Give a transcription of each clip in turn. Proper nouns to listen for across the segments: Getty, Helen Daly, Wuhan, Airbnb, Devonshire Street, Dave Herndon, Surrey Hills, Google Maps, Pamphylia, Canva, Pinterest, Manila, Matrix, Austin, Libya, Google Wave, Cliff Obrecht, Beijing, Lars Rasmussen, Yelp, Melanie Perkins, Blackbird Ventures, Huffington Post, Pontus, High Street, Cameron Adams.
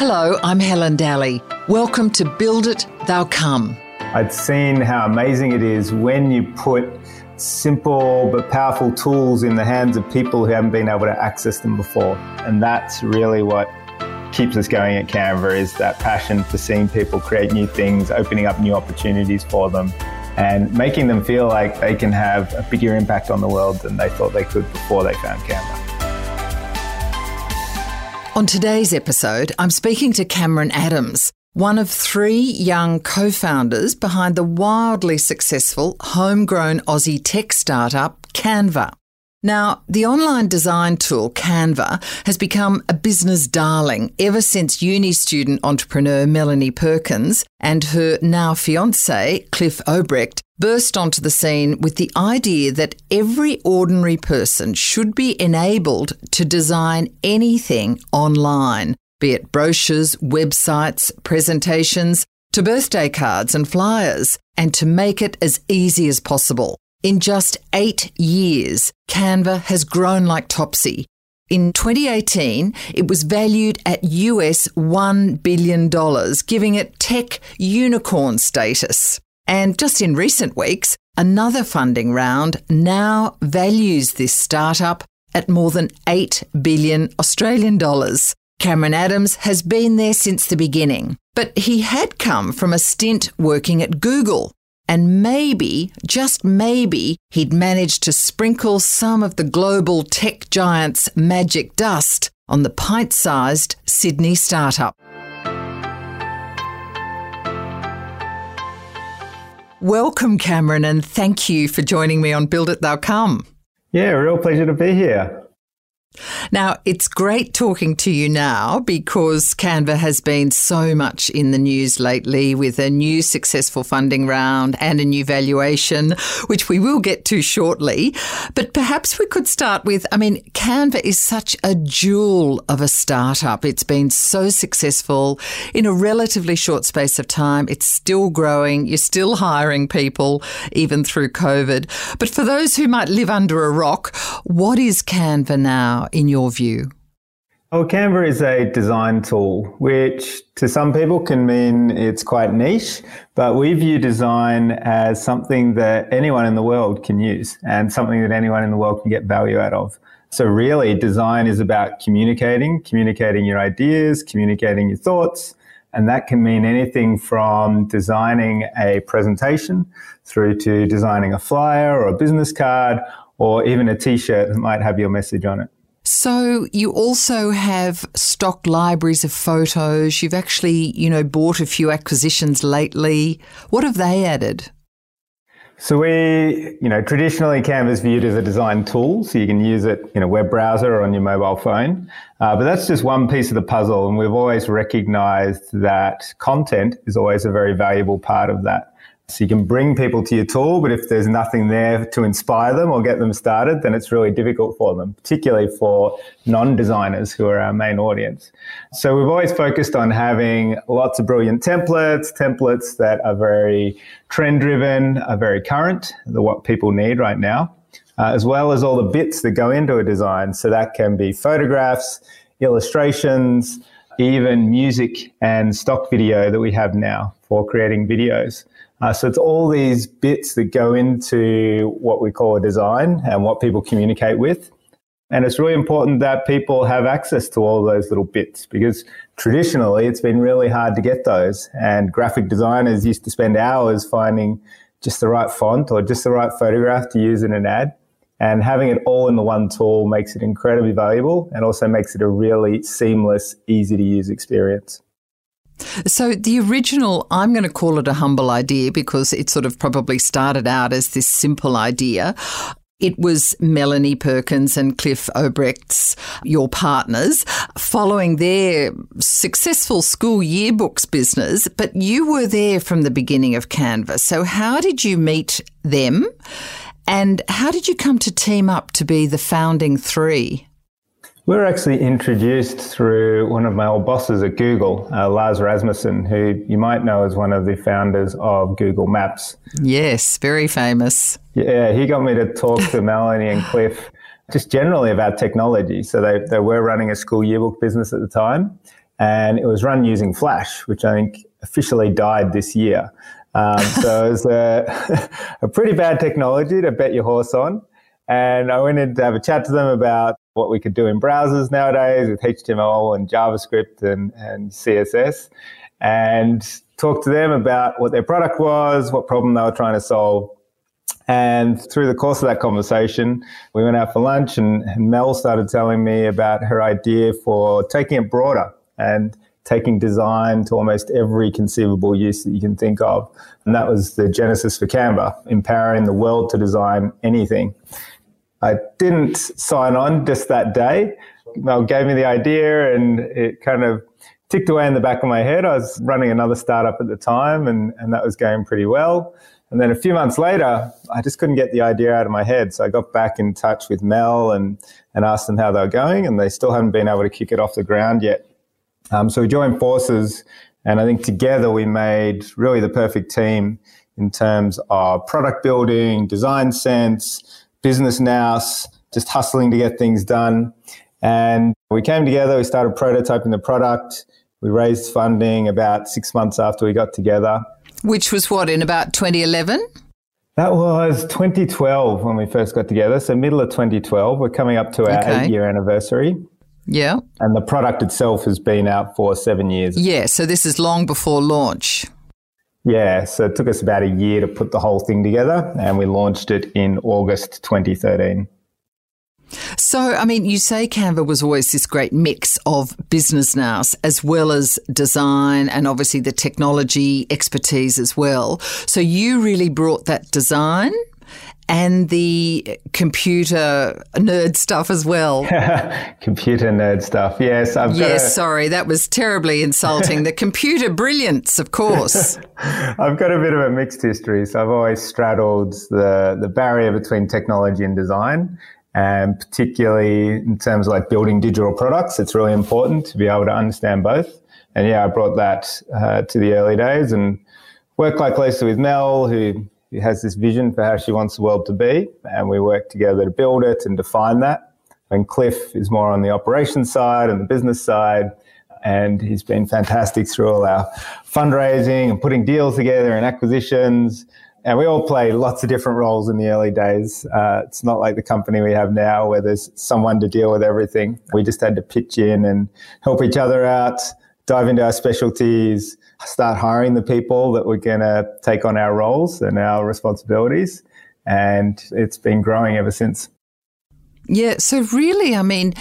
Hello, I'm Helen Daly. Welcome to Build It, They'll Come. I'd seen how amazing it is when you put simple but powerful tools in the hands of people who haven't been able to access them before. And that's really what keeps us going at Canva, is that passion for seeing people create new things, opening up new opportunities for them, and making them feel like they can have a bigger impact on the world than they thought they could before they found Canva. On today's episode, I'm speaking to Cameron Adams, one of three young co-founders behind the wildly successful homegrown Aussie tech startup Canva. Now, the online design tool Canva has become a business darling ever since uni student entrepreneur Melanie Perkins and her now fiancé, Cliff Obrecht, burst onto the scene with the idea that every ordinary person should be enabled to design anything online, be it brochures, websites, presentations, to birthday cards and flyers, and to make it as easy as possible. In just 8 years, Canva has grown like Topsy. In 2018, it was valued at US $1 billion, giving it tech unicorn status. And just in recent weeks, another funding round now values this startup at more than 8 billion Australian dollars. Cameron Adams has been there since the beginning, but he had come from a stint working at Google. And maybe, just maybe, he'd managed to sprinkle some of the global tech giant's magic dust on the pint-sized Sydney startup. Welcome, Cameron, and thank you for joining me on Build It, They'll Come. Yeah, real pleasure to be here. Now, it's great talking to you now because Canva has been so much in the news lately with a new successful funding round and a new valuation, which we will get to shortly. But perhaps we could start with, Canva is such a jewel of a startup. It's been so successful in a relatively short space of time. It's still growing. You're still hiring people, even through COVID. But for those who might live under a rock, what is Canva now, in your view? Well, Canva is a design tool, which to some people can mean it's quite niche, but we view design as something that anyone in the world can use and something that anyone in the world can get value out of. So really, design is about communicating your ideas, communicating your thoughts, and that can mean anything from designing a presentation through to designing a flyer or a business card or even a T-shirt that might have your message on it. So you also have stock libraries of photos. You've actually, bought a few acquisitions lately. What have they added? So we, traditionally Canva's viewed as a design tool, so you can use it in a web browser or on your mobile phone. But that's just one piece of the puzzle, and we've always recognised that content is always a very valuable part of that. So you can bring people to your tool, but if there's nothing there to inspire them or get them started, then it's really difficult for them, particularly for non-designers who are our main audience. So we've always focused on having lots of brilliant templates that are very trend-driven, are very current, what people need right now, as well as all the bits that go into a design. So that can be photographs, illustrations, even music and stock video that we have now for creating videos. So it's all these bits that go into what we call a design and what people communicate with. And it's really important that people have access to all those little bits because traditionally it's been really hard to get those. And graphic designers used to spend hours finding just the right font or just the right photograph to use in an ad. And having it all in the one tool makes it incredibly valuable and also makes it a really seamless, easy-to-use experience. So the original, I'm going to call it a humble idea because it sort of probably started out as this simple idea. It was Melanie Perkins and Cliff Obrecht's, your partners, following their successful school yearbooks business, but you were there from the beginning of Canva. So how did you meet them and how did you come to team up to be the founding three? We were actually introduced through one of my old bosses at Google, Lars Rasmussen, who you might know as one of the founders of Google Maps. Yes, very famous. Yeah, he got me to talk to Melanie and Cliff just generally about technology. So they were running a school yearbook business at the time. and it was run using Flash, which I think officially died this year. So it was a pretty bad technology to bet your horse on. And I went in to have a chat to them about what we could do in browsers nowadays with HTML and JavaScript and CSS, and talked to them about what their product was, what problem they were trying to solve. And through the course of that conversation, we went out for lunch, and Mel started telling me about her idea for taking it broader and taking design to almost every conceivable use that you can think of. And that was the genesis for Canva, empowering the world to design anything. I didn't sign on just that day. Mel gave me the idea, and it kind of ticked away in the back of my head. I was running another startup at the time, and that was going pretty well. And then a few months later, I just couldn't get the idea out of my head. So I got back in touch with Mel and asked them how they were going, and they still hadn't been able to kick it off the ground yet. So we joined forces, and I think together we made really the perfect team in terms of product building, design sense, business nous, just hustling to get things done. And we came together, we started prototyping the product. We raised funding about 6 months after we got together. Which was what, in about 2011? That was 2012 when we first got together. So middle of 2012, we're coming up to our 8-year anniversary. Yeah. And the product itself has been out for 7 years. Yeah, so this is long before launch. Yeah, so it took us about a year to put the whole thing together, and we launched it in August 2013. So, I mean, you say Canva was always this great mix of business now as well as design and obviously the technology expertise as well. So you really brought that design and the computer nerd stuff as well. Computer nerd stuff, yes. Sorry, that was terribly insulting. The computer brilliance, of course. I've got a bit of a mixed history, so I've always straddled the barrier between technology and design. And particularly in terms of like building digital products, it's really important to be able to understand both. And yeah, I brought that to the early days and worked quite closely with Mel, who has this vision for how she wants the world to be. And we worked together to build it and define that. And Cliff is more on the operations side and the business side. And he's been fantastic through all our fundraising and putting deals together and acquisitions. And we all play lots of different roles in the early days. It's not like the company we have now where there's someone to deal with everything. We just had to pitch in and help each other out, dive into our specialties, start hiring the people that were going to take on our roles and our responsibilities. And it's been growing ever since. Yeah, so really, I mean,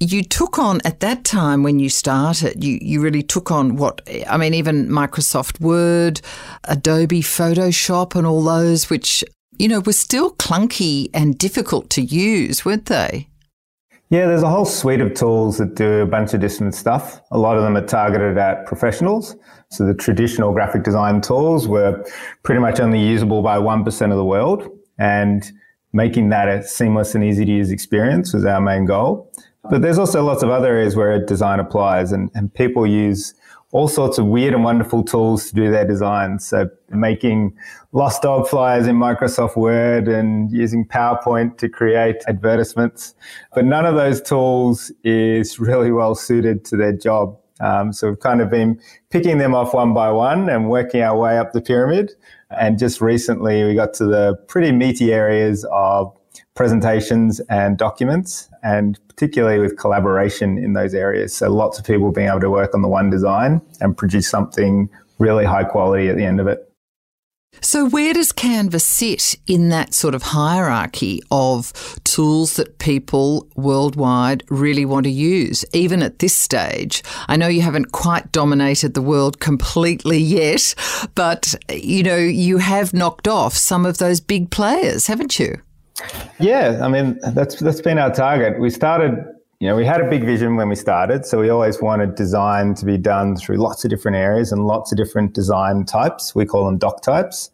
you took on at that time when you started, you really took on even Microsoft Word, Adobe Photoshop and all those, which, you know, were still clunky and difficult to use, weren't they? Yeah, there's a whole suite of tools that do a bunch of different stuff. A lot of them are targeted at professionals. So the traditional graphic design tools were pretty much only usable by 1% of the world, and making that a seamless and easy-to-use experience was our main goal. But there's also lots of other areas where design applies, and people use all sorts of weird and wonderful tools to do their design. So making lost dog flyers in Microsoft Word and using PowerPoint to create advertisements. But none of those tools is really well suited to their job. So we've kind of been picking them off one by one and working our way up the pyramid. And just recently, we got to the pretty meaty areas of presentations and documents, and particularly with collaboration in those areas. So lots of people being able to work on the one design and produce something really high quality at the end of it. So where does Canva sit in that sort of hierarchy of tools that people worldwide really want to use, even at this stage? I know you haven't quite dominated the world completely yet, but, you know, you have knocked off some of those big players, haven't you? Yeah, I mean, that's been our target. We started, you know, we had a big vision when we started, so we always wanted design to be done through lots of different areas and lots of different design types. We call them doc types.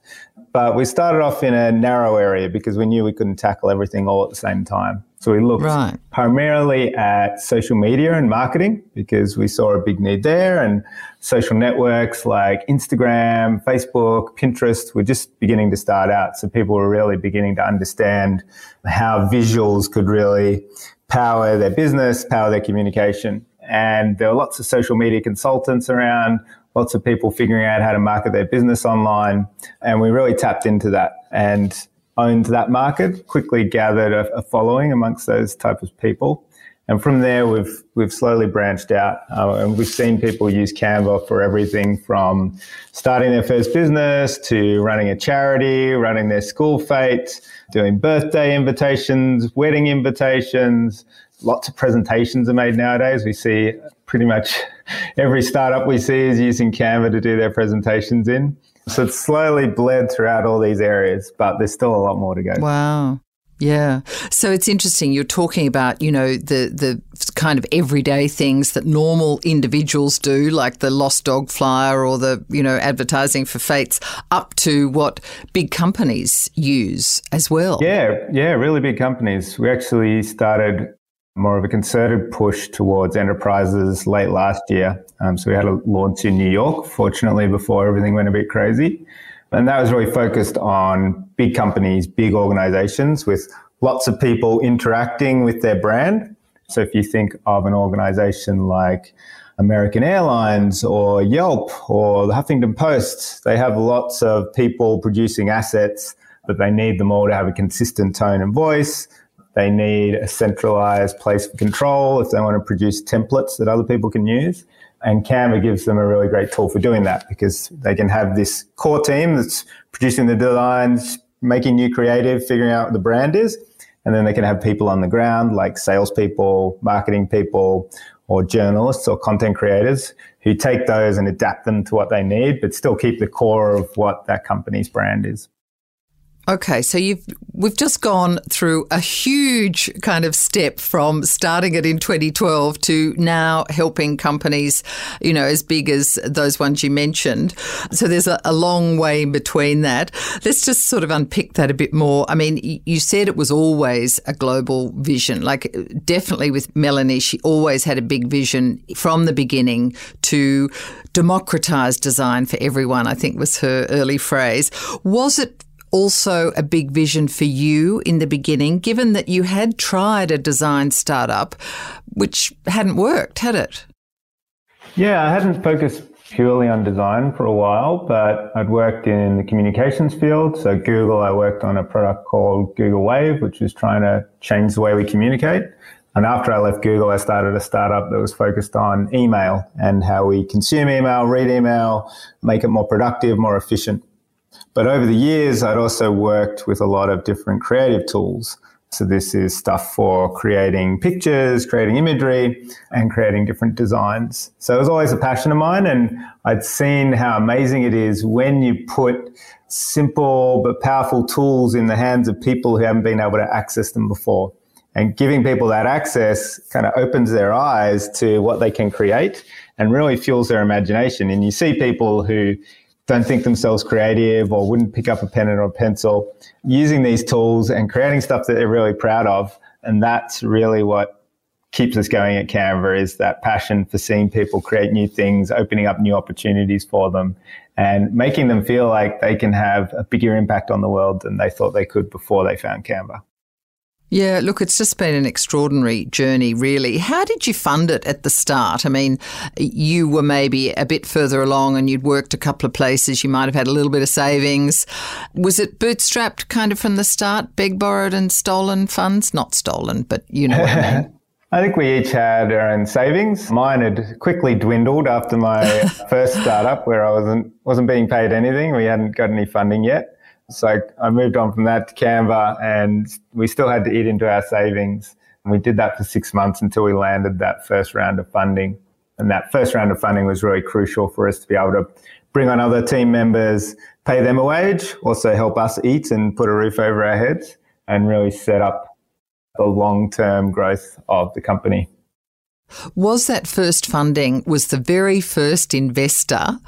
But we started off in a narrow area because we knew we couldn't tackle everything all at the same time. So we looked primarily at social media and marketing because we saw a big need there, and social networks like Instagram, Facebook, Pinterest were just beginning to start out. So people were really beginning to understand how visuals could really power their business, power their communication. and there were lots of social media consultants around, lots of people figuring out how to market their business online, and we really tapped into that and owned that market, quickly gathered a following amongst those type of people. And from there, we've slowly branched out, and we've seen people use Canva for everything from starting their first business to running a charity, running their school fete, doing birthday invitations, wedding invitations. Lots of presentations are made nowadays. We see pretty much every startup we see is using Canva to do their presentations in. So it's slowly bled throughout all these areas, but there's still a lot more to go. Wow. Yeah. So it's interesting. You're talking about, you know, the kind of everyday things that normal individuals do, like the lost dog flyer or the, you know, advertising for fates, up to what big companies use as well. Yeah, really big companies. We actually started more of a concerted push towards enterprises late last year. So we had a launch in New York, fortunately, before everything went a bit crazy. And that was really focused on big companies, big organizations with lots of people interacting with their brand. So if you think of an organization like American Airlines or Yelp or the Huffington Post, they have lots of people producing assets, but they need them all to have a consistent tone and voice. They need a centralized place for control if they want to produce templates that other people can use. And Canva gives them a really great tool for doing that, because they can have this core team that's producing the designs, making new creative, figuring out what the brand is. And then they can have people on the ground like salespeople, marketing people, or journalists or content creators who take those and adapt them to what they need, but still keep the core of what that company's brand is. Okay, so we've just gone through a huge kind of step from starting it in 2012 to now helping companies, you know, as big as those ones you mentioned. So there's a long way in between that. Let's just sort of unpick that a bit more. I mean, you said it was always a global vision. Like, definitely with Melanie, she always had a big vision from the beginning to democratize design for everyone, I think was her early phrase. Was it also a big vision for you in the beginning, given that you had tried a design startup, which hadn't worked, had it? Yeah, I hadn't focused purely on design for a while, but I'd worked in the communications field. So Google, I worked on a product called Google Wave, which was trying to change the way we communicate. And after I left Google, I started a startup that was focused on email and how we consume email, read email, make it more productive, more efficient. But over the years, I'd also worked with a lot of different creative tools. So this is stuff for creating pictures, creating imagery, and creating different designs. So it was always a passion of mine, and I'd seen how amazing it is when you put simple but powerful tools in the hands of people who haven't been able to access them before. And giving people that access kind of opens their eyes to what they can create and really fuels their imagination. And you see people who don't think themselves creative or wouldn't pick up a pen or a pencil, using these tools and creating stuff that they're really proud of. And that's really what keeps us going at Canva, is that passion for seeing people create new things, opening up new opportunities for them, and making them feel like they can have a bigger impact on the world than they thought they could before they found Canva. Yeah, look, it's just been an extraordinary journey, really. How did you fund it at the start? I mean, you were maybe a bit further along and you'd worked a couple of places. You might have had a little bit of savings. Was it bootstrapped kind of from the start, beg, borrowed and stolen funds? Not stolen, but you know what I mean. I think we each had our own savings. Mine had quickly dwindled after my first startup, where I wasn't being paid anything. We hadn't got any funding yet. So I moved on from that to Canva, and we still had to eat into our savings. And we did that for 6 months until we landed that first round of funding. And that first round of funding was really crucial for us to be able to bring on other team members, pay them a wage, also help us eat and put a roof over our heads, and really set up the long-term growth of the company. Was that first funding, was the very first investor,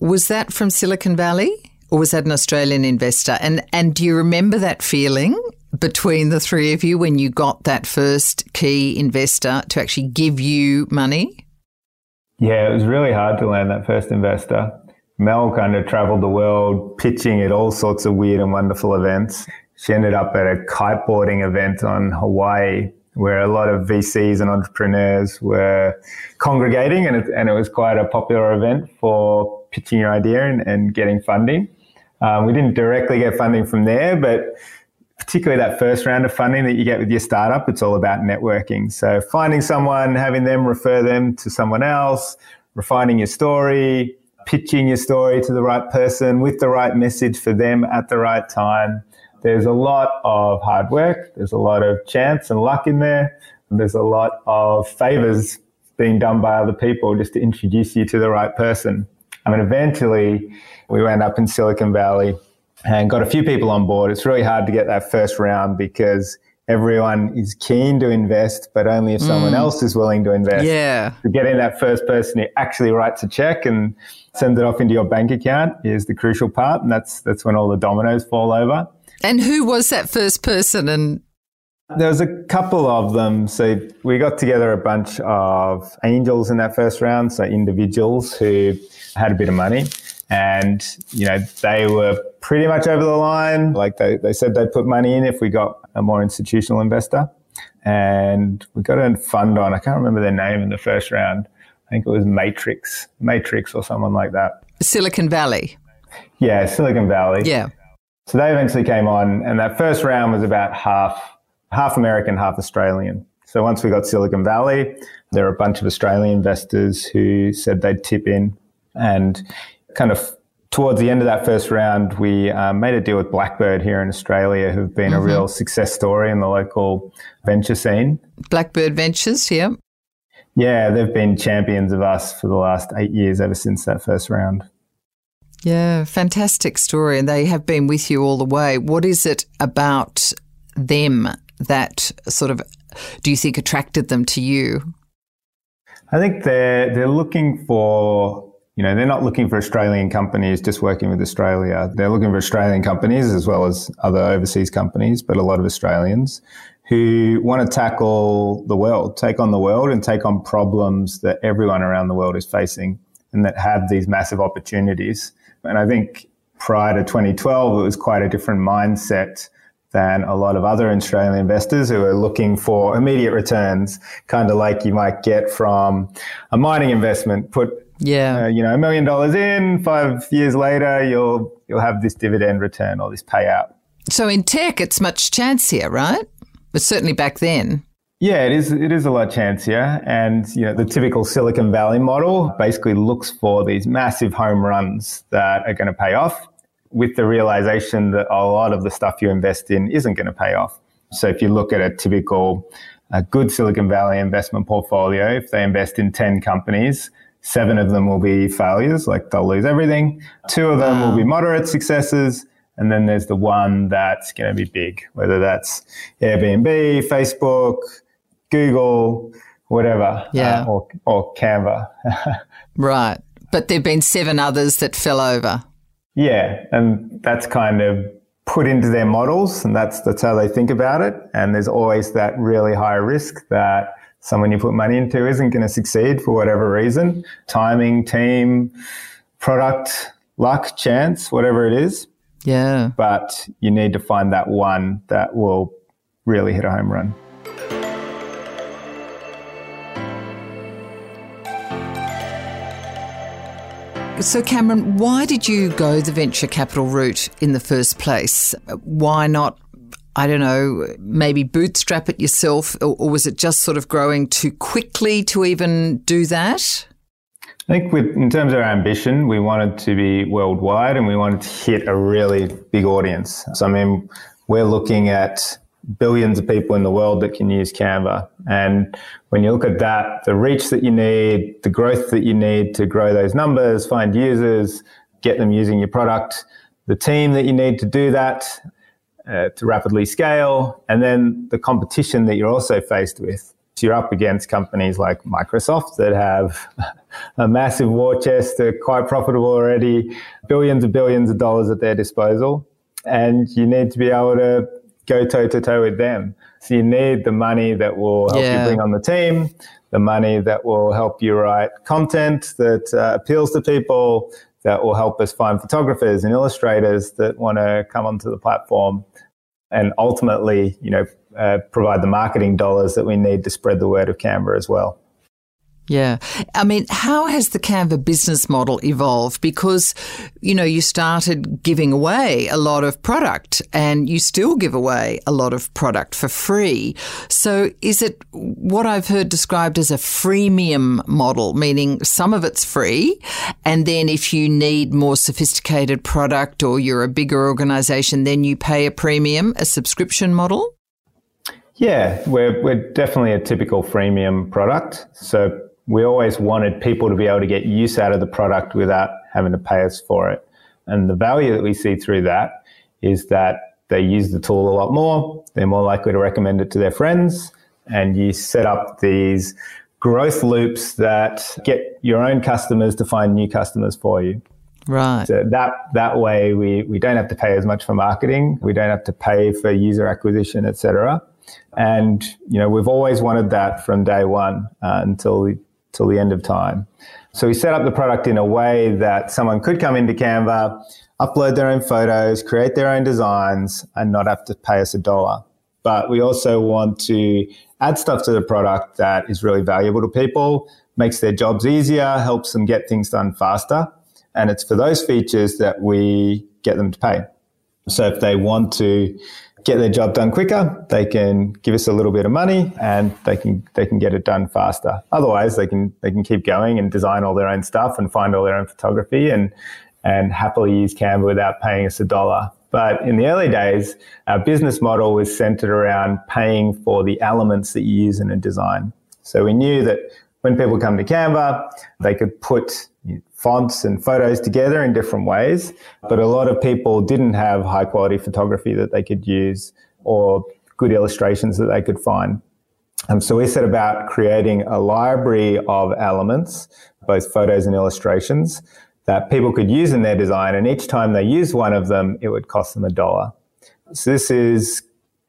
was that from Silicon Valley? Or was that an Australian investor? And do you remember that feeling between the three of you when you got that first key investor to actually give you money? Yeah, it was really hard to land that first investor. Mel kind of traveled the world pitching at all sorts of weird and wonderful events. She ended up at a kiteboarding event on Hawaii where a lot of VCs and entrepreneurs were congregating, and it was quite a popular event for pitching your idea and getting funding. We didn't directly get funding from there, but particularly that first round of funding that you get with your startup, it's all about networking. So finding someone, having them refer them to someone else, refining your story, pitching your story to the right person with the right message for them at the right time. There's a lot of hard work. There's a lot of chance and luck in there. And there's a lot of favors being done by other people just to introduce you to the right person. I mean, eventually we wound up in Silicon Valley and got a few people on board. It's really hard to get that first round because everyone is keen to invest, but only if someone else is willing to invest. Yeah. So getting that first person who actually writes a check and sends it off into your bank account is the crucial part. And that's when all the dominoes fall over. And who was that first person? And there was a couple of them. So we got together a bunch of angels in that first round, so individuals who had a bit of money. And, you know, they were pretty much over the line. Like they said they'd put money in if we got a more institutional investor. And we got a fund on, I can't remember their name in the first round. I think it was Matrix or someone like that. Silicon Valley. Yeah, Silicon Valley. Yeah. So they eventually came on, and that first round was about half American, half Australian. So once we got Silicon Valley, there were a bunch of Australian investors who said they'd tip in. And kind of towards the end of that first round, we made a deal with Blackbird here in Australia, who've been a real success story in the local venture scene. Blackbird Ventures, yeah. Yeah, they've been champions of us for the last 8 years, ever since that first round. Yeah, fantastic story. And they have been with you all the way. What is it about them that sort of, do you think, attracted them to you? I think they're looking for, you know, they're not looking for Australian companies just working with Australia. They're looking for Australian companies as well as other overseas companies, but a lot of Australians who want to tackle the world, take on the world and take on problems that everyone around the world is facing and that have these massive opportunities. And I think prior to 2012, it was quite a different mindset than a lot of other Australian investors who are looking for immediate returns, kind of like you might get from a mining investment. Put $1 million in, 5 years later, you'll have this dividend return or this payout. So in tech, it's much chancier, right? But certainly back then. Yeah, it is a lot chancier. And, you know, the typical Silicon Valley model basically looks for these massive home runs that are going to pay off with the realization that a lot of the stuff you invest in isn't going to pay off. So if you look at a typical good Silicon Valley investment portfolio, if they invest in 10 companies, 7 of them will be failures, like they'll lose everything. 2 of them will be moderate successes. And then there's the one that's going to be big, whether that's Airbnb, Facebook, Google, whatever, or Canva. Right. But there've been 7 others that fell over. Yeah. And that's kind of put into their models, and that's how they think about it. And there's always that really high risk that someone you put money into isn't going to succeed for whatever reason, timing, team, product, luck, chance, whatever it is. Yeah. But you need to find that one that will really hit a home run. So Cameron, why did you go the venture capital route in the first place? Why not, I don't know, maybe bootstrap it yourself, or was it just sort of growing too quickly to even do that? I think in terms of our ambition, we wanted to be worldwide and we wanted to hit a really big audience. So, I mean, we're looking at billions of people in the world that can use Canva. And when you look at that, the reach that you need, the growth that you need to grow those numbers, find users, get them using your product, the team that you need to do that, to rapidly scale, and then the competition that you're also faced with. So you're up against companies like Microsoft that have a massive war chest, they're quite profitable already, billions of dollars at their disposal, and you need to be able to go toe-to-toe with them. So you need the money that will help you bring on the team, the money that will help you write content that appeals to people, that will help us find photographers and illustrators that want to come onto the platform. And ultimately, you know, provide the marketing dollars that we need to spread the word of Canva as well. Yeah. I mean, how has the Canva business model evolved? Because, you know, you started giving away a lot of product and you still give away a lot of product for free. So is it what I've heard described as a freemium model, meaning some of it's free, and then if you need more sophisticated product or you're a bigger organization, then you pay a premium, a subscription model? Yeah, we're definitely a typical freemium product. So we always wanted people to be able to get use out of the product without having to pay us for it. And the value that we see through that is that they use the tool a lot more. They're more likely to recommend it to their friends. And you set up these growth loops that get your own customers to find new customers for you. Right. So that way we don't have to pay as much for marketing. We don't have to pay for user acquisition, et cetera. And, you know, we've always wanted that from day one until the end of time. So we set up the product in a way that someone could come into Canva, upload their own photos, create their own designs, and not have to pay us $1. But we also want to add stuff to the product that is really valuable to people, makes their jobs easier, helps them get things done faster. And it's for those features that we get them to pay. So if they want to get their job done quicker, they can give us a little bit of money and they can get it done faster. Otherwise, they can keep going and design all their own stuff and find all their own photography and happily use Canva without paying us $1. But in the early days, our business model was centered around paying for the elements that you use in a design. So we knew that when people come to Canva, they could put fonts and photos together in different ways, but a lot of people didn't have high quality photography that they could use or good illustrations that they could find. So we set about creating a library of elements, both photos and illustrations, that people could use in their design, and each time they use one of them, it would cost them $1. So this is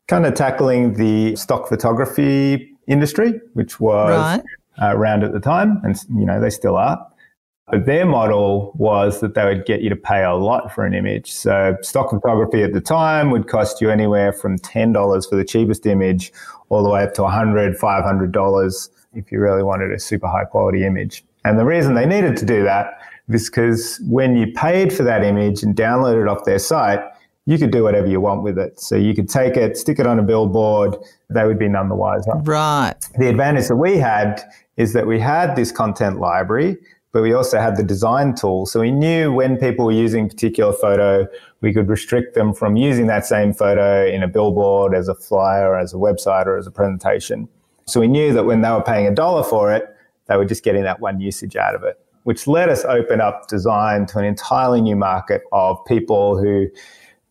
kind of tackling the stock photography industry, which was around at the time, and you know they still are. But their model was that they would get you to pay a lot for an image. So stock photography at the time would cost you anywhere from $10 for the cheapest image all the way up to $100, $500 if you really wanted a super high quality image. And the reason they needed to do that is because when you paid for that image and downloaded it off their site, you could do whatever you want with it. So you could take it, stick it on a billboard, they would be none the wiser. Right. The advantage that we had is that we had this content library, but we also had the design tool. So we knew when people were using a particular photo, we could restrict them from using that same photo in a billboard, as a flyer, as a website, or as a presentation. So we knew that when they were paying $1 for it, they were just getting that one usage out of it, which let us open up design to an entirely new market of people who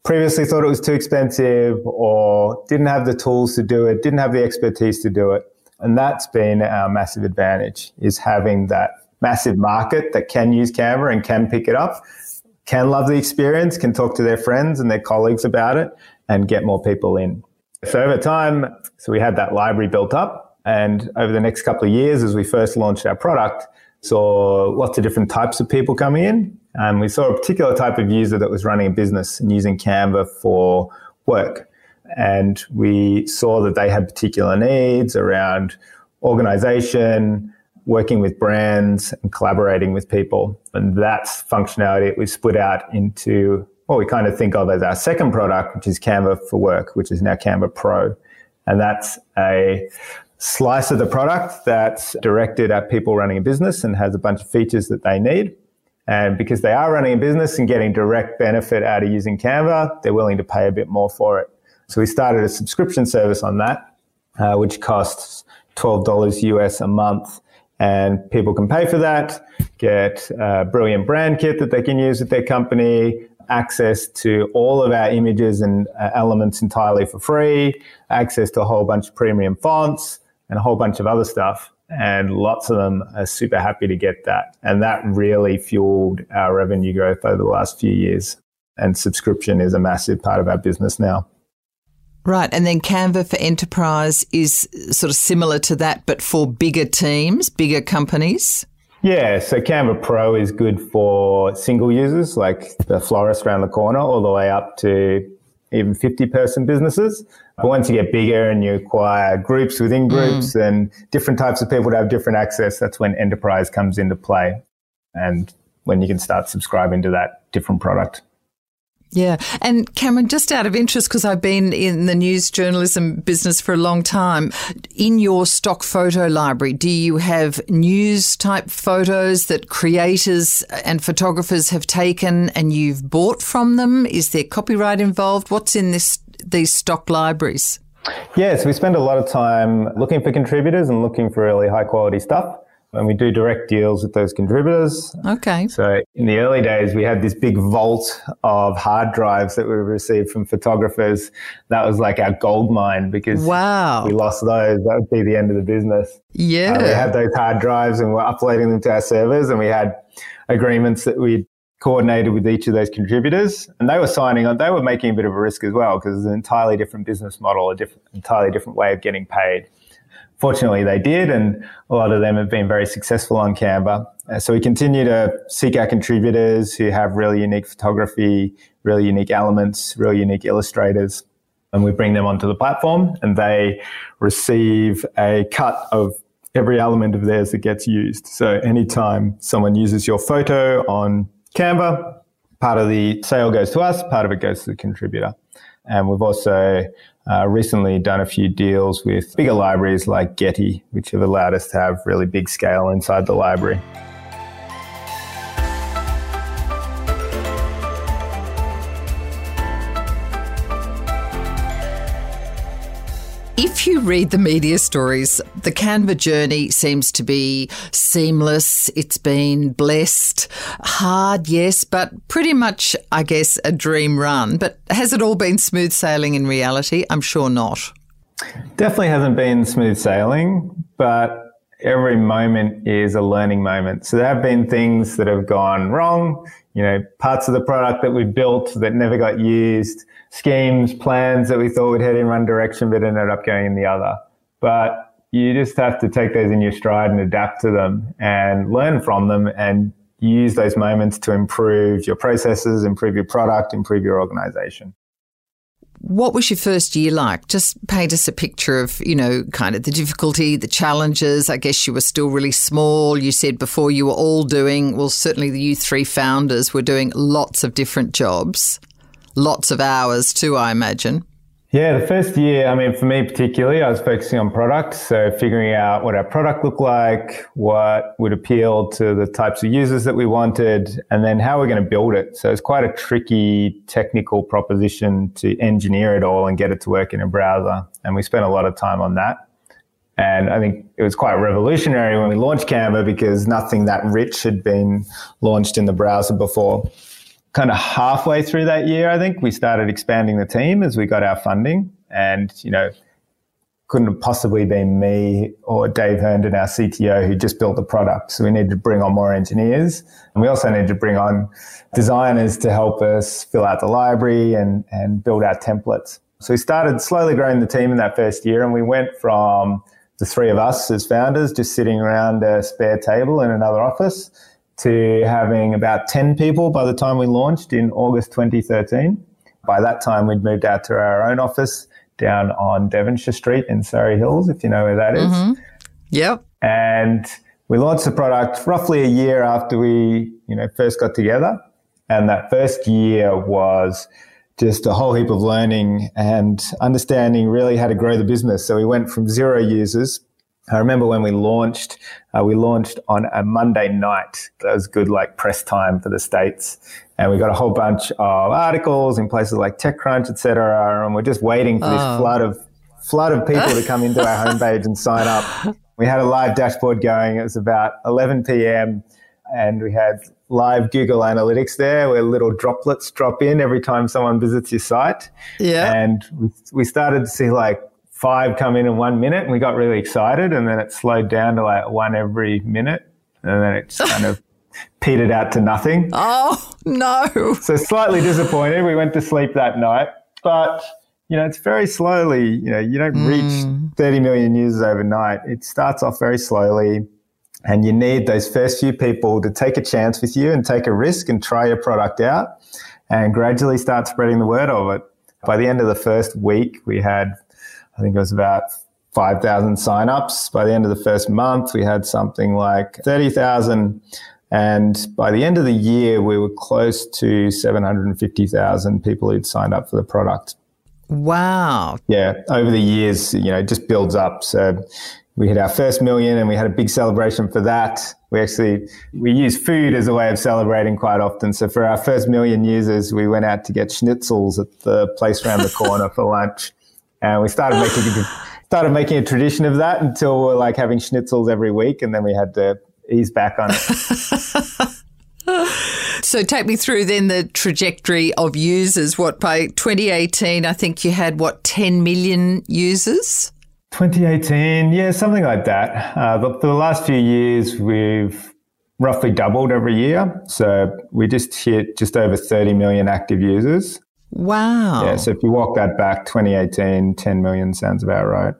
previously thought it was too expensive or didn't have the tools to do it, didn't have the expertise to do it. And that's been our massive advantage, is having that massive market that can use Canva and can pick it up, can love the experience, can talk to their friends and their colleagues about it and get more people in. So over time, we had that library built up, and over the next couple of years as we first launched our product, saw lots of different types of people coming in, and we saw a particular type of user that was running a business and using Canva for work. And we saw that they had particular needs around organization, working with brands and collaborating with people. And that's functionality we split out into what we kind of think of as our second product, which is Canva for Work, which is now Canva Pro. And that's a slice of the product that's directed at people running a business and has a bunch of features that they need. And because they are running a business and getting direct benefit out of using Canva, they're willing to pay a bit more for it. So we started a subscription service on that, which costs $12 US a month. And people can pay for that, get a brilliant brand kit that they can use with their company, access to all of our images and elements entirely for free, access to a whole bunch of premium fonts and a whole bunch of other stuff. And lots of them are super happy to get that. And that really fueled our revenue growth over the last few years. And subscription is a massive part of our business now. Right. And then Canva for Enterprise is sort of similar to that, but for bigger teams, bigger companies. Yeah. So Canva Pro is good for single users, like the florist around the corner, all the way up to even 50-person businesses. But once you get bigger and you acquire groups within groups and different types of people to have different access, that's when enterprise comes into play and when you can start subscribing to that different product. Yeah. And Cameron, just out of interest, because I've been in the news journalism business for a long time, in your stock photo library, do you have news type photos that creators and photographers have taken and you've bought from them? Is there copyright involved? What's in these stock libraries? Yeah, so we spend a lot of time looking for contributors and looking for really high quality stuff. And we do direct deals with those contributors. Okay. So in the early days, we had this big vault of hard drives that we received from photographers. That was like our gold mine because we lost those. That would be the end of the business. Yeah. We had those hard drives and we're uploading them to our servers, and we had agreements that we coordinated with each of those contributors. And they were signing on. They were making a bit of a risk as well because it's an entirely different business model, entirely different way of getting paid. Fortunately, they did, and a lot of them have been very successful on Canva. So we continue to seek our contributors who have really unique photography, really unique elements, really unique illustrators, and we bring them onto the platform, and they receive a cut of every element of theirs that gets used. So anytime someone uses your photo on Canva, part of the sale goes to us, part of it goes to the contributor. And we've also recently done a few deals with bigger libraries like Getty, which have allowed us to have really big scale inside the library. If you read the media stories, the Canva journey seems to be seamless. It's been blessed. Hard, yes, but pretty much, I guess, a dream run. But has it all been smooth sailing in reality? I'm sure not. Definitely hasn't been smooth sailing, but every moment is a learning moment. So there have been things that have gone wrong, you know, parts of the product that we built that never got used, schemes, plans that we thought would head in one direction but ended up going in the other. But you just have to take those in your stride and adapt to them and learn from them and use those moments to improve your processes, improve your product, improve your organization. What was your first year like? Just paint us a picture of, you know, kind of the difficulty, the challenges. I guess you were still really small. You said before you were all doing, well, certainly you three founders were doing lots of different jobs, lots of hours too, I imagine. Yeah, the first year, I mean, for me particularly, I was focusing on products. So figuring out what our product looked like, what would appeal to the types of users that we wanted, and then how we're going to build it. So it's quite a tricky technical proposition to engineer it all and get it to work in a browser. And we spent a lot of time on that. And I think it was quite revolutionary when we launched Canva because nothing that rich had been launched in the browser before. Kind of halfway through that year, I think, we started expanding the team as we got our funding. And, you know, couldn't have possibly been me or Dave Herndon, our CTO, who just built the product. So we needed to bring on more engineers. And we also needed to bring on designers to help us fill out the library and build our templates. So we started slowly growing the team in that first year. And we went from the three of us as founders just sitting around a spare table in another office to having about 10 people by the time we launched in August 2013. By that time, we'd moved out to our own office down on Devonshire Street in Surrey Hills, if you know where that is. Mm-hmm. Yep. And we launched the product roughly a year after we, you know, first got together. And that first year was just a whole heap of learning and understanding really how to grow the business. So we went from 0 users. I remember when we launched on a Monday night. That was good, like press time for the States. And we got a whole bunch of articles in places like TechCrunch, et cetera. And we're just waiting for this flood of people to come into our homepage and sign up. We had a live dashboard going. It was about 11 p.m. and we had live Google Analytics there where little droplets drop in every time someone visits your site. Yeah. And we started to see like 5 come in 1 minute, and we got really excited, and then it slowed down to like 1 every minute, and then it kind of petered out to nothing. Oh, no. So slightly disappointed. We went to sleep that night, but, you know, it's very slowly. You know, you don't reach 30 million users overnight. It starts off very slowly, and you need those first few people to take a chance with you and take a risk and try your product out and gradually start spreading the word of it. By the end of the first week, we had, I think it was about 5,000 signups. By the end of the first month, we had something like 30,000. And by the end of the year, we were close to 750,000 people who'd signed up for the product. Wow. Yeah. Over the years, you know, it just builds up. So we hit our first million and we had a big celebration for that. We use food as a way of celebrating quite often. So for our first million users, we went out to get schnitzels at the place around the corner for lunch. And we started making a tradition of that until we're like having schnitzels every week. And then we had to ease back on it. So take me through then the trajectory of users. What, by 2018, I think you had, 10 million users? 2018, yeah, something like that. But for the last few years, we've roughly doubled every year. So we just hit just over 30 million active users. Wow. Yeah, so if you walk that back, 2018, 10 million sounds about right.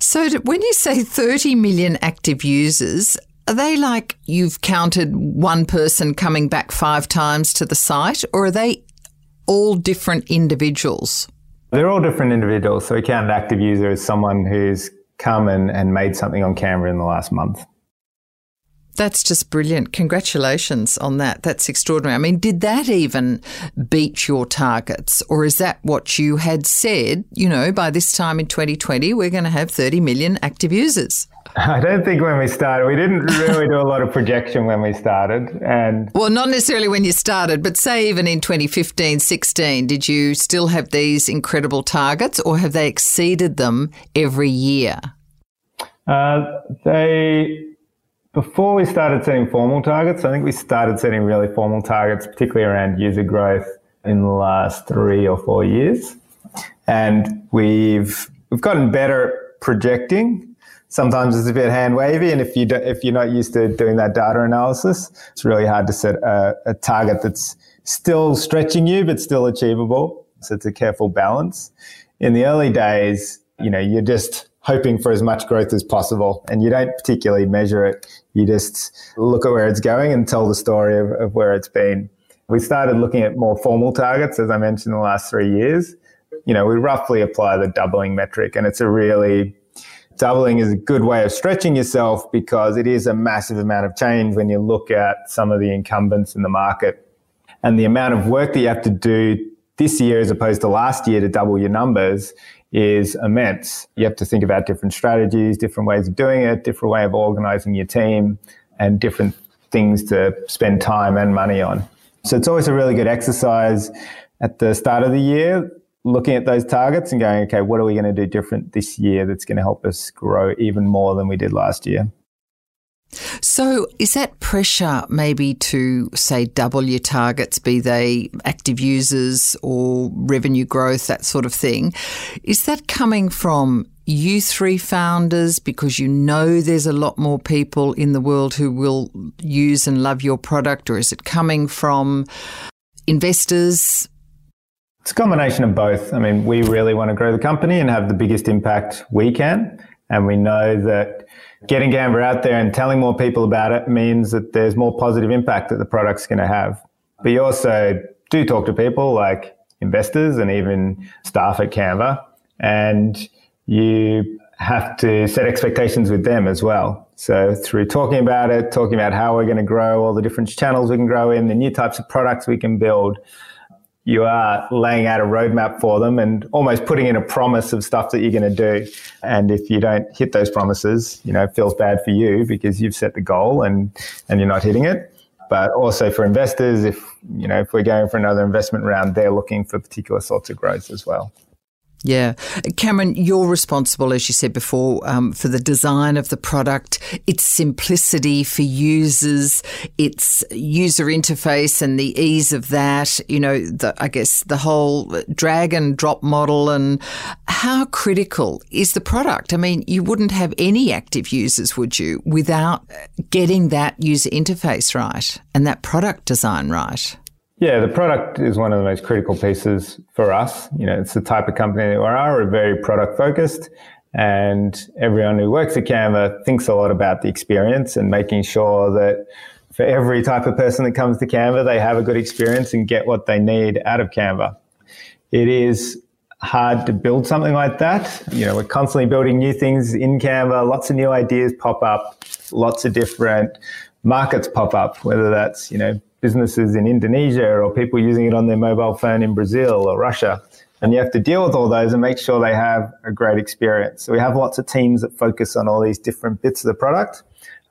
So when you say 30 million active users, are they like you've counted one person coming back 5 times to the site, or are they all different individuals? They're all different individuals. So we count an active user as someone who's come and made something on Canva in the last month. That's just brilliant. Congratulations on that. That's extraordinary. I mean, did that even beat your targets, or is that what you had said, you know, by this time in 2020, we're going to have 30 million active users? I don't think when we started, we didn't really do a lot of projection when we started. And well, not necessarily when you started, but say even in 2015, 16, did you still have these incredible targets, or have they exceeded them every year? Before we started setting formal targets, I think we started setting really formal targets, particularly around user growth in the last 3 or 4 years. And we've gotten better at projecting. Sometimes it's a bit hand wavy, and if you're not used to doing that data analysis, it's really hard to set a target that's still stretching you but still achievable. So it's a careful balance. In the early days, you know, you're just hoping for as much growth as possible, and you don't particularly measure it. You just look at where it's going and tell the story of where it's been. We started looking at more formal targets, as I mentioned, in the last 3 years. You know, we roughly apply the doubling metric, and it's a really... Doubling is a good way of stretching yourself, because it is a massive amount of change when you look at some of the incumbents in the market. And the amount of work that you have to do this year as opposed to last year to double your numbers is immense. You have to think about different strategies, different ways of doing it, different way of organizing your team, and different things to spend time and money on. So it's always a really good exercise at the start of the year, looking at those targets and going, okay, what are we going to do different this year that's going to help us grow even more than we did last year? So is that pressure maybe to, say, double your targets, be they active users or revenue growth, that sort of thing? Is that coming from you 3 founders because you know there's a lot more people in the world who will use and love your product, or is it coming from investors? It's a combination of both. I mean, we really want to grow the company and have the biggest impact we can. And we know that getting Canva out there and telling more people about it means that there's more positive impact that the product's going to have. But you also do talk to people like investors and even staff at Canva, and you have to set expectations with them as well. So through talking about it, talking about how we're going to grow, all the different channels we can grow in, the new types of products we can build, you are laying out a roadmap for them and almost putting in a promise of stuff that you're going to do. And if you don't hit those promises, you know, it feels bad for you because you've set the goal and you're not hitting it. But also for investors, if we're going for another investment round, they're looking for particular sorts of growth as well. Yeah. Cameron, you're responsible, as you said before, for the design of the product, its simplicity for users, its user interface and the ease of that, you know, the whole drag and drop model. And how critical is the product? I mean, you wouldn't have any active users, would you, without getting that user interface right and that product design right? Yeah, the product is one of the most critical pieces for us. You know, it's the type of company that we are. We're very product focused, and everyone who works at Canva thinks a lot about the experience and making sure that for every type of person that comes to Canva, they have a good experience and get what they need out of Canva. It is hard to build something like that. You know, we're constantly building new things in Canva. Lots of new ideas pop up. Lots of different markets pop up, whether that's, you know, businesses in Indonesia or people using it on their mobile phone in Brazil or Russia. And you have to deal with all those and make sure they have a great experience. So we have lots of teams that focus on all these different bits of the product,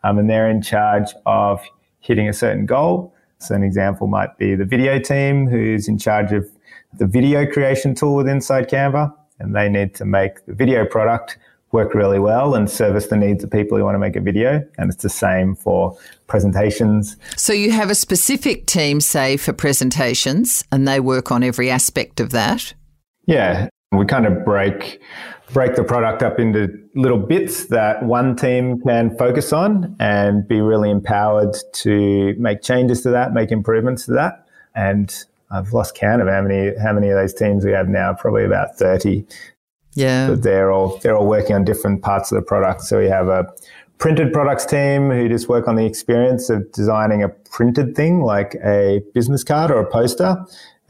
and they're in charge of hitting a certain goal. So an example might be the video team, who's in charge of the video creation tool within inside Canva, and they need to make the video product work really well and service the needs of people who want to make a video. And it's the same for presentations. So you have a specific team, say, for presentations, and they work on every aspect of that? Yeah, we kind of break the product up into little bits that one team can focus on and be really empowered to make changes to that, make improvements to that. And I've lost count of how many of those teams we have now, probably about 30. Yeah. But they're all working on different parts of the product. So we have a printed products team who just work on the experience of designing a printed thing like a business card or a poster,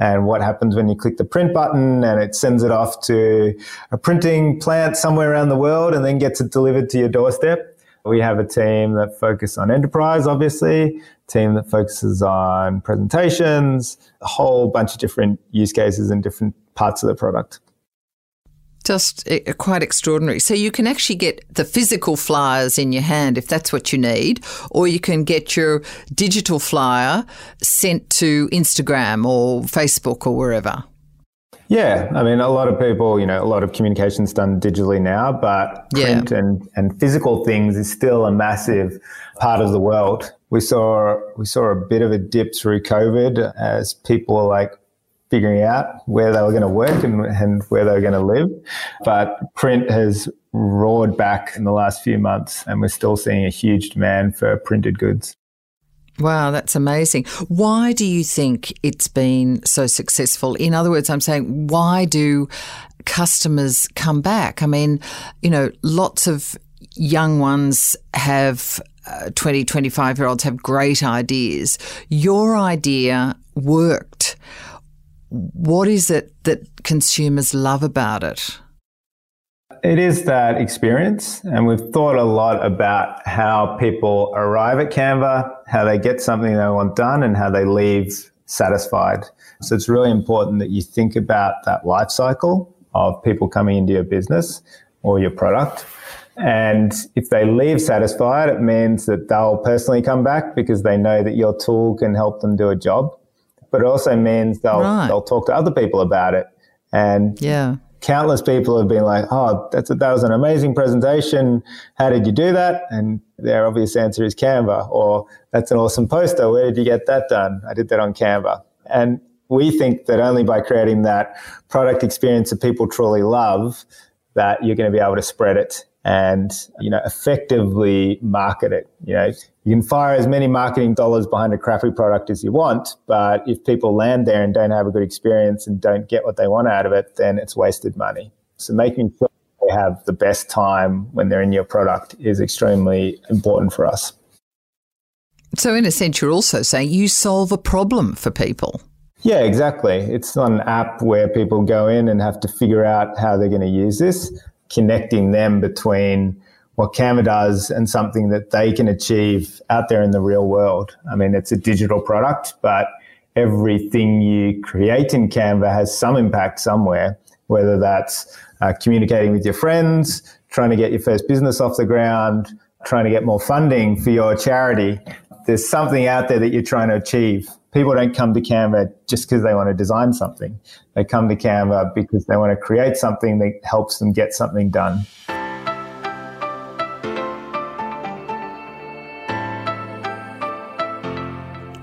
and what happens when you click the print button and it sends it off to a printing plant somewhere around the world and then gets it delivered to your doorstep. We have a team that focuses on enterprise, obviously, team that focuses on presentations, a whole bunch of different use cases and different parts of the product. Just quite extraordinary. So you can actually get the physical flyers in your hand if that's what you need, or you can get your digital flyer sent to Instagram or Facebook or wherever. Yeah. I mean, a lot of people, you know, a lot of communication's done digitally now, but print and physical things is still a massive part of the world. We saw a bit of a dip through COVID as people were like, figuring out where they were going to work and where they were going to live. But print has roared back in the last few months, and we're still seeing a huge demand for printed goods. Wow, that's amazing. Why do you think it's been so successful? In other words, I'm saying, why do customers come back? I mean, you know, lots of young ones have 20, 25-year-olds have great ideas. Your idea worked. What is it that consumers love about it? It is that experience. And we've thought a lot about how people arrive at Canva, how they get something they want done, and how they leave satisfied. So it's really important that you think about that life cycle of people coming into your business or your product. And if they leave satisfied, it means that they'll personally come back because they know that your tool can help them do a job. But it also means they'll talk to other people about it. And countless people have been like, oh, that was an amazing presentation. How did you do that? And their obvious answer is Canva. Or that's an awesome poster. Where did you get that done? I did that on Canva. And we think that only by creating that product experience that people truly love that you're going to be able to spread it and, you know, effectively market it. You know, you can fire as many marketing dollars behind a crappy product as you want, but if people land there and don't have a good experience and don't get what they want out of it, then it's wasted money. So making sure they have the best time when they're in your product is extremely important for us. So in a sense, you're also saying you solve a problem for people. Yeah, exactly. It's not an app where people go in and have to figure out how they're going to use this. Connecting them between what Canva does and something that they can achieve out there in the real world. I mean, it's a digital product, but everything you create in Canva has some impact somewhere, whether that's communicating with your friends, trying to get your first business off the ground, trying to get more funding for your charity. There's something out there that you're trying to achieve. People don't come to Canva just because they want to design something. They come to Canva because they want to create something that helps them get something done.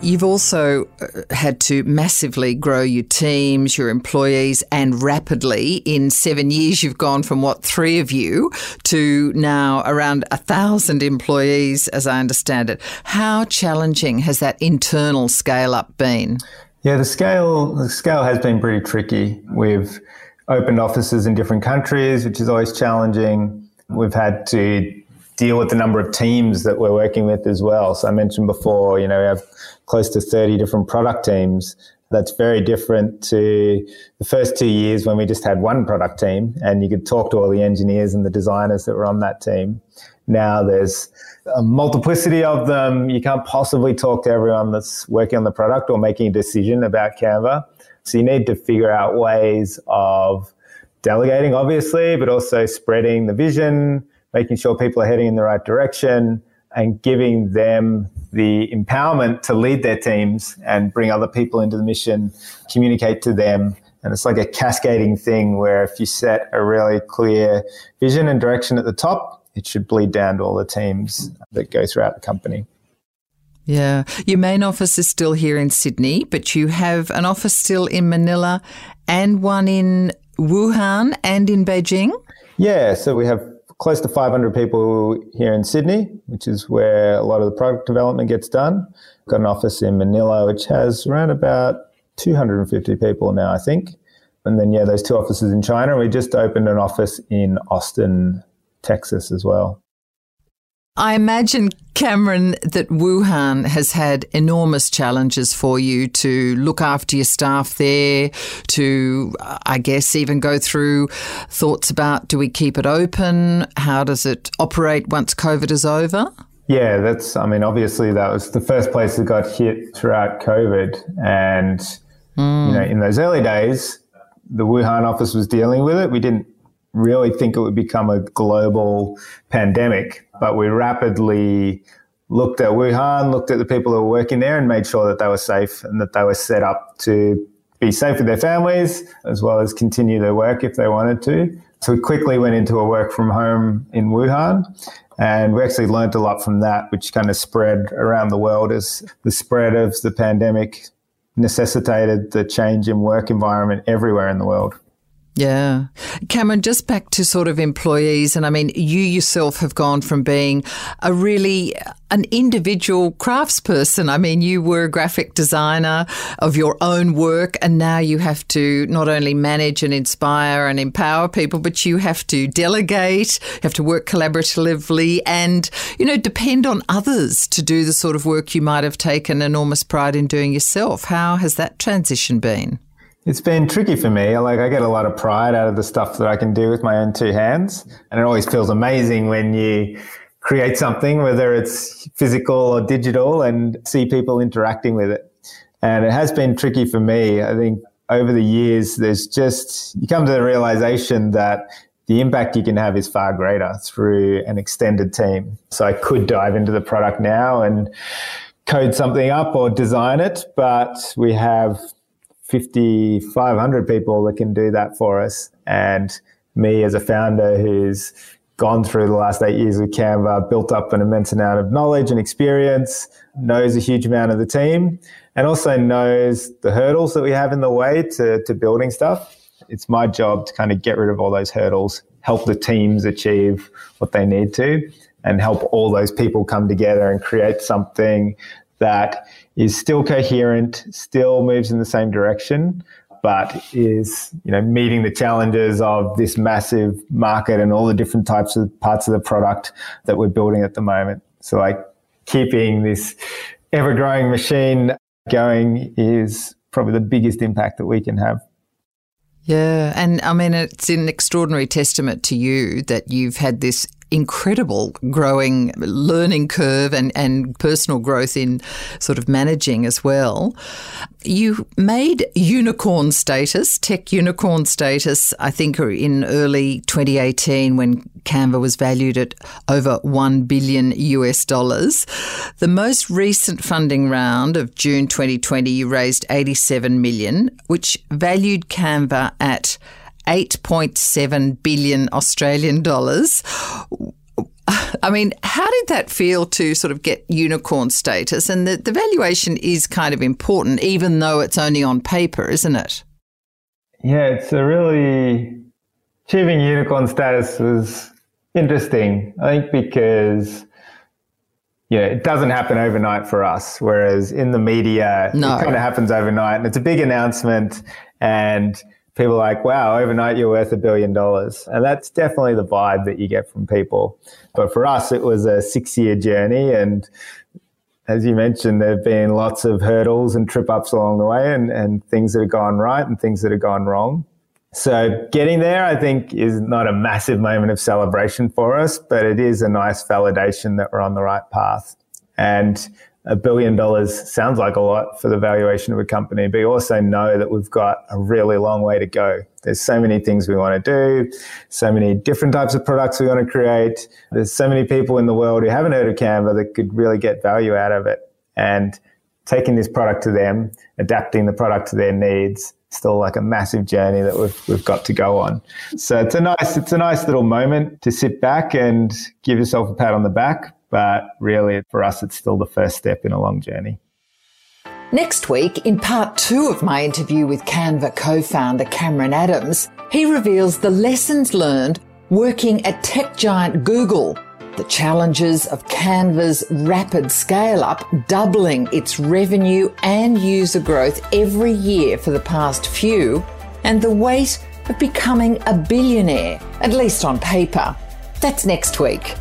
You've also had to massively grow your teams, your employees, and rapidly. In 7 years, you've gone from, what, 3 of you to now around 1,000 employees, as I understand it. How challenging has that internal scale-up been? Yeah, the scale has been pretty tricky. We've opened offices in different countries, which is always challenging. We've had to deal with the number of teams that we're working with as well. So I mentioned before, you know, we have close to 30 different product teams, That's very different to the first 2 years when we just had one product team and you could talk to all the engineers and the designers that were on that team. Now there's a multiplicity of them. You can't possibly talk to everyone that's working on the product or making a decision about Canva. So you need to figure out ways of delegating, obviously, but also spreading the vision, making sure people are heading in the right direction, and giving them the empowerment to lead their teams and bring other people into the mission, communicate to them. And it's like a cascading thing where if you set a really clear vision and direction at the top, it should bleed down to all the teams that go throughout the company. Yeah. Your main office is still here in Sydney, but you have an office still in Manila and one in Wuhan and in Beijing? Yeah. So we have close to 500 people here in Sydney, which is where a lot of the product development gets done. Got an office in Manila, which has around about 250 people now, I think. And then, yeah, those two offices in China. We just opened an office in Austin, Texas as well. I imagine, Cameron, that Wuhan has had enormous challenges for you to look after your staff there, to, I guess, even go through thoughts about, do we keep it open? How does it operate once COVID is over? Yeah, obviously that was the first place that got hit throughout COVID. And, in those early days, the Wuhan office was dealing with it. We didn't really think it would become a global pandemic, but we rapidly looked at Wuhan, looked at the people who were working there and made sure that they were safe and that they were set up to be safe with their families as well as continue their work if they wanted to. So we quickly went into a work from home in Wuhan, and we actually learned a lot from that, which kind of spread around the world as the spread of the pandemic necessitated the change in work environment everywhere in the world. Yeah. Cameron, just back to sort of employees. And I mean, you yourself have gone from being an individual craftsperson. I mean, you were a graphic designer of your own work, and now you have to not only manage and inspire and empower people, but you have to delegate, have to work collaboratively and, depend on others to do the sort of work you might have taken enormous pride in doing yourself. How has that transition been? It's been tricky for me. Like, I get a lot of pride out of the stuff that I can do with my own two hands. And it always feels amazing when you create something, whether it's physical or digital, and see people interacting with it. And it has been tricky for me. I think over the years, you come to the realization that the impact you can have is far greater through an extended team. So I could dive into the product now and code something up or design it, but we have 500 people that can do that for us. And me as a founder who's gone through the last 8 years with Canva, built up an immense amount of knowledge and experience, knows a huge amount of the team, and also knows the hurdles that we have in the way to building stuff. It's my job to kind of get rid of all those hurdles, help the teams achieve what they need to, and help all those people come together and create something that is still coherent, still moves in the same direction, but is, meeting the challenges of this massive market and all the different types of parts of the product that we're building at the moment. So like keeping this ever-growing machine going is probably the biggest impact that we can have. Yeah. And I mean, it's an extraordinary testament to you that you've had this incredible growing learning curve and personal growth in sort of managing as well. You made tech unicorn status, I think, in early 2018 when Canva was valued at over $1 billion. The most recent funding round of June 2020, you raised $87 million, which valued Canva at 8.7 billion Australian dollars. I mean, how did that feel to sort of get unicorn status? And the valuation is kind of important, even though it's only on paper, isn't it? Yeah, achieving unicorn status was interesting, I think, because it doesn't happen overnight for us, whereas in the media, It kind of happens overnight and it's a big announcement and people are like, wow, overnight you're worth $1 billion. And that's definitely the vibe that you get from people. But for us, it was a 6-year journey and as you mentioned, there have been lots of hurdles and trip-ups along the way, and things that have gone right and things that have gone wrong. So getting there, I think, is not a massive moment of celebration for us, but it is a nice validation that we're on the right path. And $1 billion sounds like a lot for the valuation of a company, but you also know that we've got a really long way to go. There's so many things we want to do, so many different types of products we want to create. There's so many people in the world who haven't heard of Canva that could really get value out of it. And taking this product to them, adapting the product to their needs, still like a massive journey that we've got to go on. So it's a nice little moment to sit back and give yourself a pat on the back. But really, for us, it's still the first step in a long journey. Next week, in part 2 of my interview with Canva co-founder Cameron Adams, he reveals the lessons learned working at tech giant Google, the challenges of Canva's rapid scale-up, doubling its revenue and user growth every year for the past few, and the weight of becoming a billionaire, at least on paper. That's next week.